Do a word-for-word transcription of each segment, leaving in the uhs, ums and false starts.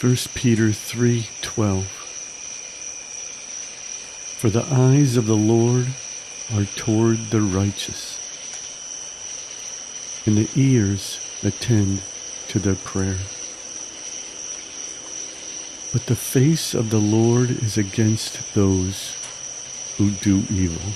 First Peter three twelve. For the eyes of the Lord are toward the righteous, and the ears attend to their prayer. But the face of the Lord is against those who do evil.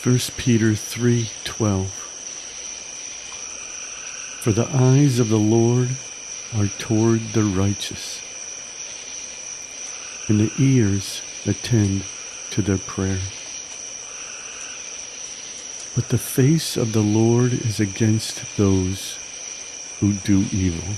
First Peter three twelve. For the eyes of the Lord are toward the righteous, and the ears attend to their prayer. But the face of the Lord is against those who do evil.